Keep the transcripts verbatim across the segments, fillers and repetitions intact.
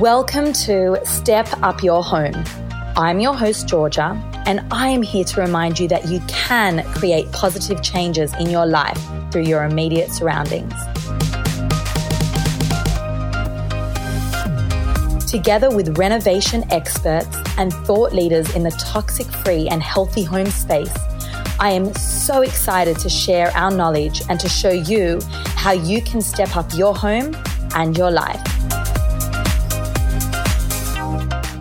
Welcome to Step Up Your Home. I'm your host, Georgia, and I am here to remind you that you can create positive changes in your life through your immediate surroundings. Together with renovation experts and thought leaders in the toxic-free and healthy home space, I am so excited to share our knowledge and to show you how you can step up your home and your life.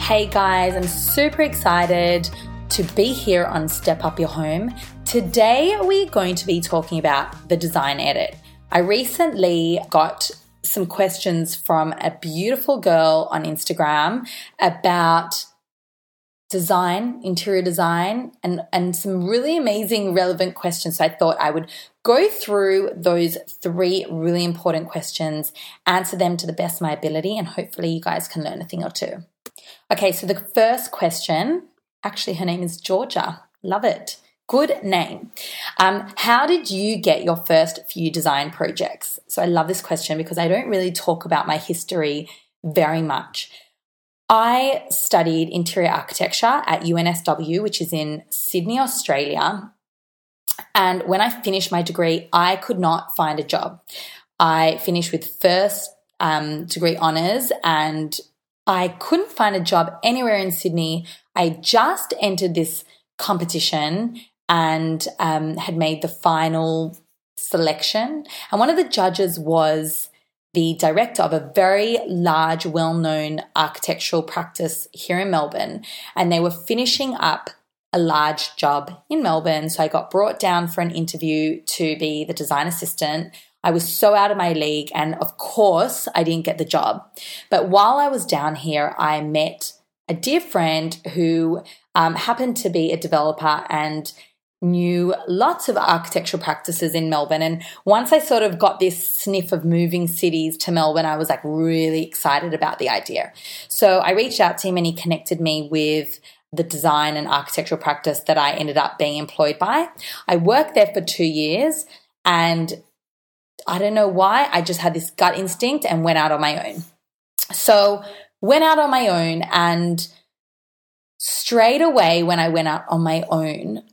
Hey guys, I'm super excited to be here on Step Up Your Home. Today we're going to be talking about the design edit. I recently got some questions from a beautiful girl on Instagram about design, interior design, and, and some really amazing relevant questions. So I thought I would go through those three really important questions, answer them to the best of my ability, and hopefully you guys can learn a thing or two. Okay, so the first question, actually her name is Georgia. Love it. Good name. Um, how did you get your first few design projects? So I love this question because I don't really talk about my history very much. I studied interior architecture at U N S W, which is in Sydney, Australia. And when I finished my degree, I could not find a job. I finished with first um, degree honours, and I couldn't find a job anywhere in Sydney. I just entered this competition and um, had made the final selection. And one of the judges was the director of a very large, well-known architectural practice here in Melbourne, and they were finishing up a large job in Melbourne, so I got brought down for an interview to be the design assistant. I was so out of my league, and of course, I didn't get the job. But while I was down here, I met a dear friend who um, happened to be a developer and knew lots of architectural practices in Melbourne. And once I sort of got this sniff of moving cities to Melbourne, I was like really excited about the idea. So I reached out to him and he connected me with the design and architectural practice that I ended up being employed by. I worked there for two years and I don't know why, I just had this gut instinct and went out on my own. So went out on my own and straight away when I went out on my own,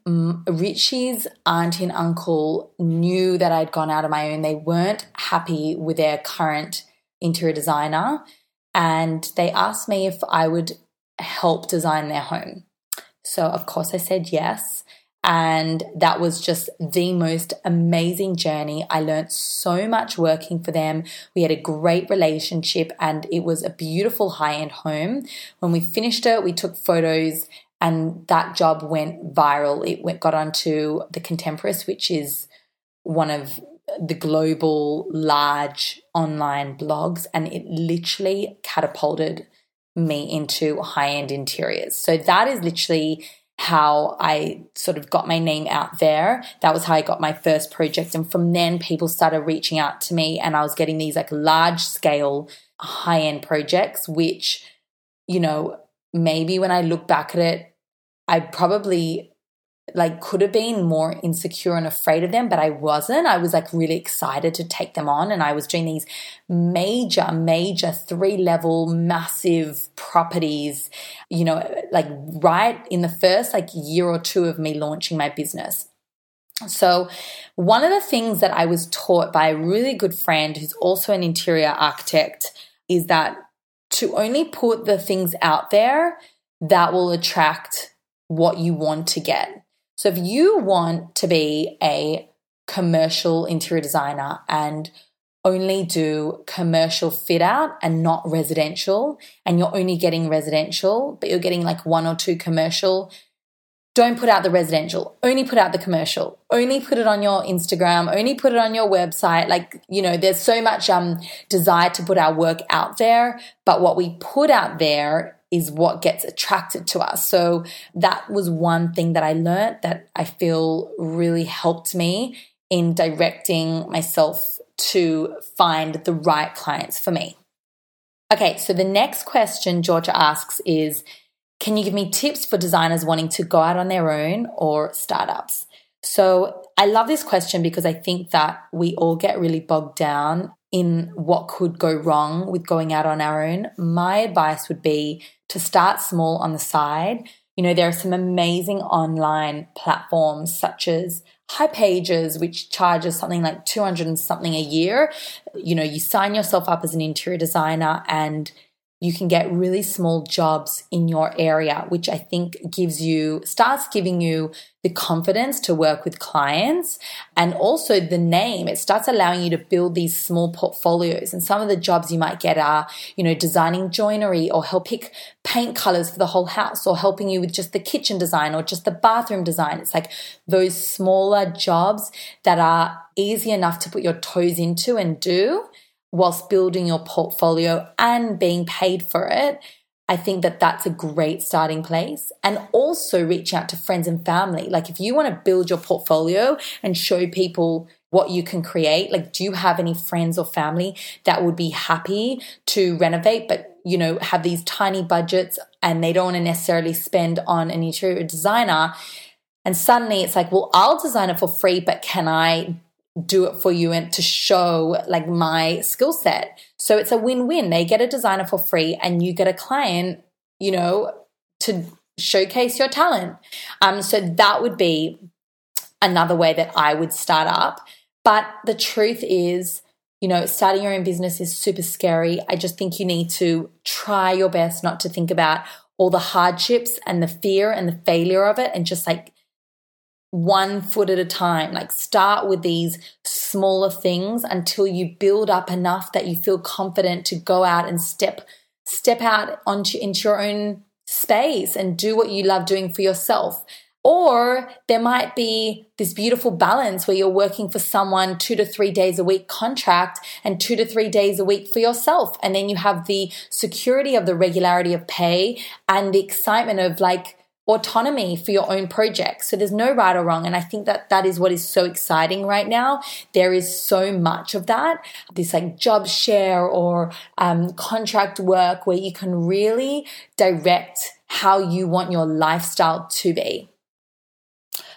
Richie's auntie and uncle knew that I'd gone out on my own. They weren't happy with their current interior designer and they asked me if I would help design their home. So, of course, I said yes. And that was just the most amazing journey. I learned so much working for them. We had a great relationship and it was a beautiful high-end home. When we finished it, we took photos and that job went viral. It went, got onto The Contemporist, which is one of the global large online blogs, and it literally catapulted me into high-end interiors. So that is literally how I sort of got my name out there. That was how I got my first project. And from then people started reaching out to me and I was getting these like large scale high-end projects, which, you know, maybe when I look back at it, I probably like could have been more insecure and afraid of them, but I wasn't. I was like really excited to take them on and I was doing these major, major three-level massive properties, you know, like right in the first like year or two of me launching my business. So one of the things that I was taught by a really good friend who's also an interior architect is that to only put the things out there that will attract what you want to get. So if you want to be a commercial interior designer and only do commercial fit out and not residential, and you're only getting residential, but you're getting like one or two commercial, don't put out the residential, only put out the commercial, only put it on your Instagram, only put it on your website. Like, you know, there's so much um, desire to put our work out there, but what we put out there is what gets attracted to us. So that was one thing that I learned that I feel really helped me in directing myself to find the right clients for me. Okay, so the next question Georgia asks is, can you give me tips for designers wanting to go out on their own or startups? So I love this question because I think that we all get really bogged down in what could go wrong with going out on our own, my advice would be to start small on the side. You know, there are some amazing online platforms such as High Pages, which charges something like two hundred and something a year. You know, you sign yourself up as an interior designer and you can get really small jobs in your area, which I think gives you, starts giving you the confidence to work with clients, and also the name. It starts allowing you to build these small portfolios. And some of the jobs you might get are, you know, designing joinery, or help pick paint colors for the whole house, or helping you with just the kitchen design or just the bathroom design. It's like those smaller jobs that are easy enough to put your toes into and do, whilst building your portfolio and being paid for it. I think that that's a great starting place. And also reach out to friends and family. Like, if you want to build your portfolio and show people what you can create, like, do you have any friends or family that would be happy to renovate but, you know, have these tiny budgets and they don't want to necessarily spend on an interior designer? And suddenly it's like, well, I'll design it for free, but can I do it for you and to show like my skill set? So it's a win-win. They get a designer for free and you get a client, you know, to showcase your talent. Um, so that would be another way that I would start up. But the truth is, you know, starting your own business is super scary. I just think you need to try your best not to think about all the hardships and the fear and the failure of it, and just like one foot at a time. Like, start with these smaller things until you build up enough that you feel confident to go out and step step out onto into your own space and do what you love doing for yourself. Or there might be this beautiful balance where you're working for someone two to three days a week contract and two to three days a week for yourself, and then you have the security of the regularity of pay and the excitement of like autonomy for your own projects. So there's no right or wrong. And I think that that is what is so exciting right now. There is so much of that, this like job share or um, contract work, where you can really direct how you want your lifestyle to be.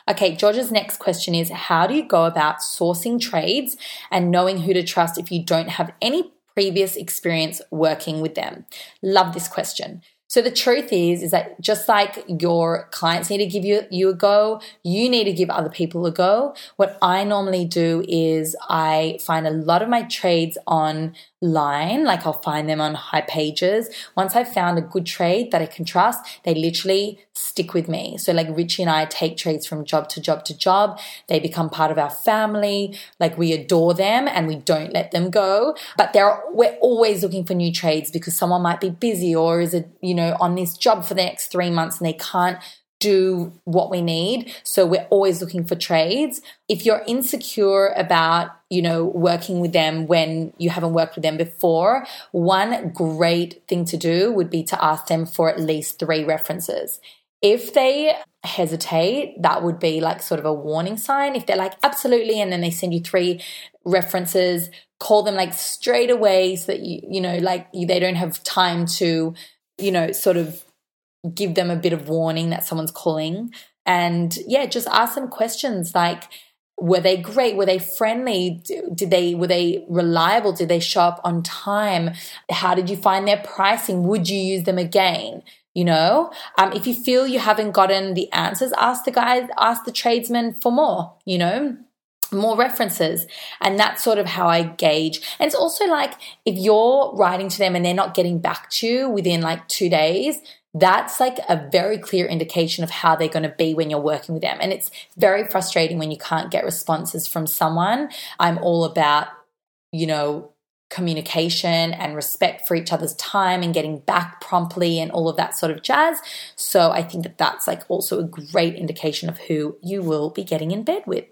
Okay, Georgia's next question is, how do you go about sourcing trades and knowing who to trust if you don't have any previous experience working with them? Love this question. So the truth is, is that just like your clients need to give you, you a go, you need to give other people a go. What I normally do is I find a lot of my trades online, like I'll find them on High Pages. Once I've found a good trade that I can trust, they literally stick with me. So like Richie and I take trades from job to job to job. They become part of our family. Like, we adore them and we don't let them go. But there are, we're always looking for new trades because someone might be busy or is a, you know, on this job for the next three months and they can't do what we need. So we're always looking for trades. If you're insecure about, you know, working with them when you haven't worked with them before, one great thing to do would be to ask them for at least three references. If they hesitate, that would be like sort of a warning sign. If they're like, absolutely, and then they send you three references, call them like straight away so that, you, you know, like you, they don't have time to, you know, sort of give them a bit of warning that someone's calling. And yeah, just ask them questions like, were they great? Were they friendly? Did they, were they reliable? Did they show up on time? How did you find their pricing? Would you use them again? You know, um, if you feel you haven't gotten the answers, ask the guys, ask the tradesmen for more, you know, more references. And that's sort of how I gauge. And it's also like, if you're writing to them and they're not getting back to you within like two days, that's like a very clear indication of how they're going to be when you're working with them. And it's very frustrating when you can't get responses from someone. I'm all about, you know, communication and respect for each other's time and getting back promptly and all of that sort of jazz. So I think that that's like also a great indication of who you will be getting in bed with.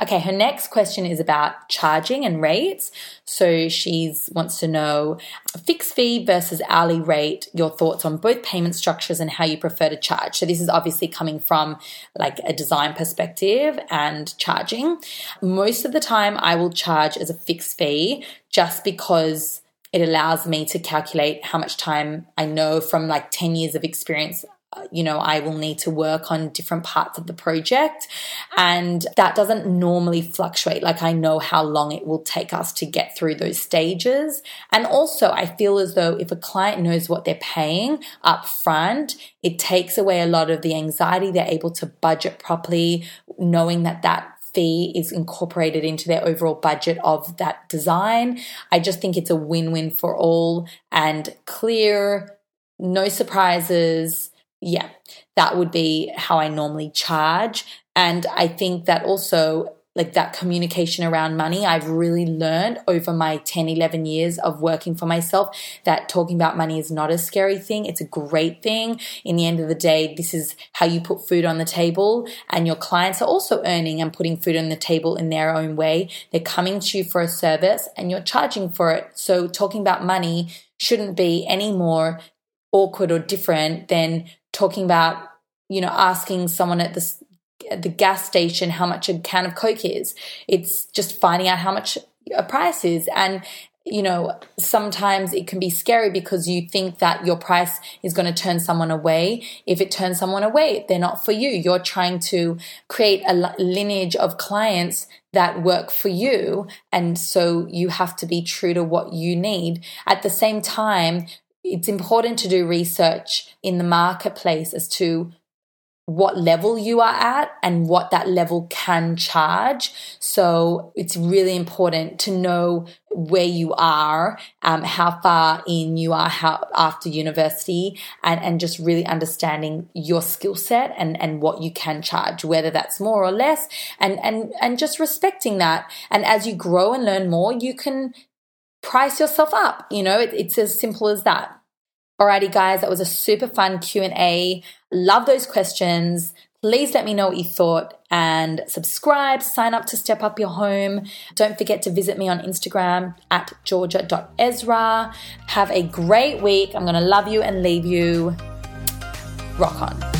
Okay, her next question is about charging and rates. So she wants to know fixed fee versus hourly rate, your thoughts on both payment structures and how you prefer to charge. So this is obviously coming from like a design perspective and charging. Most of the time I will charge as a fixed fee just because it allows me to calculate how much time I know from like ten years of experience you know, I will need to work on different parts of the project. And that doesn't normally fluctuate. Like, I know how long it will take us to get through those stages. And also, I feel as though if a client knows what they're paying up front, it takes away a lot of the anxiety. They're able to budget properly, knowing that that fee is incorporated into their overall budget of that design. I just think it's a win-win for all, and clear, no surprises. Yeah, that would be how I normally charge. And I think that also, like, that communication around money, I've really learned over my ten, eleven years of working for myself that talking about money is not a scary thing. It's a great thing. In the end of the day, this is how you put food on the table, and your clients are also earning and putting food on the table in their own way. They're coming to you for a service and you're charging for it. So talking about money shouldn't be any more awkward or different than talking about, you know, asking someone at the at the gas station how much a can of Coke is. It's just finding out how much a price is. And, you know, sometimes it can be scary because you think that your price is going to turn someone away. If it turns someone away, they're not for you. You're trying to create a lineage of clients that work for you. And so you have to be true to what you need. At the same time, it's important to do research in the marketplace as to what level you are at and what that level can charge. So it's really important to know where you are, um, how far in you are how, after university, and, and just really understanding your skill set and, and what you can charge, whether that's more or less, and, and, and just respecting that. And as you grow and learn more, you can price yourself up. You know, it, it's as simple as that. Alrighty, guys, that was a super fun Q and A. Love those questions. Please let me know what you thought, and subscribe, sign up to Step Up Your Home. Don't forget to visit me on Instagram at georgia dot ezra. Have a great week. I'm going to love you and leave you. Rock on.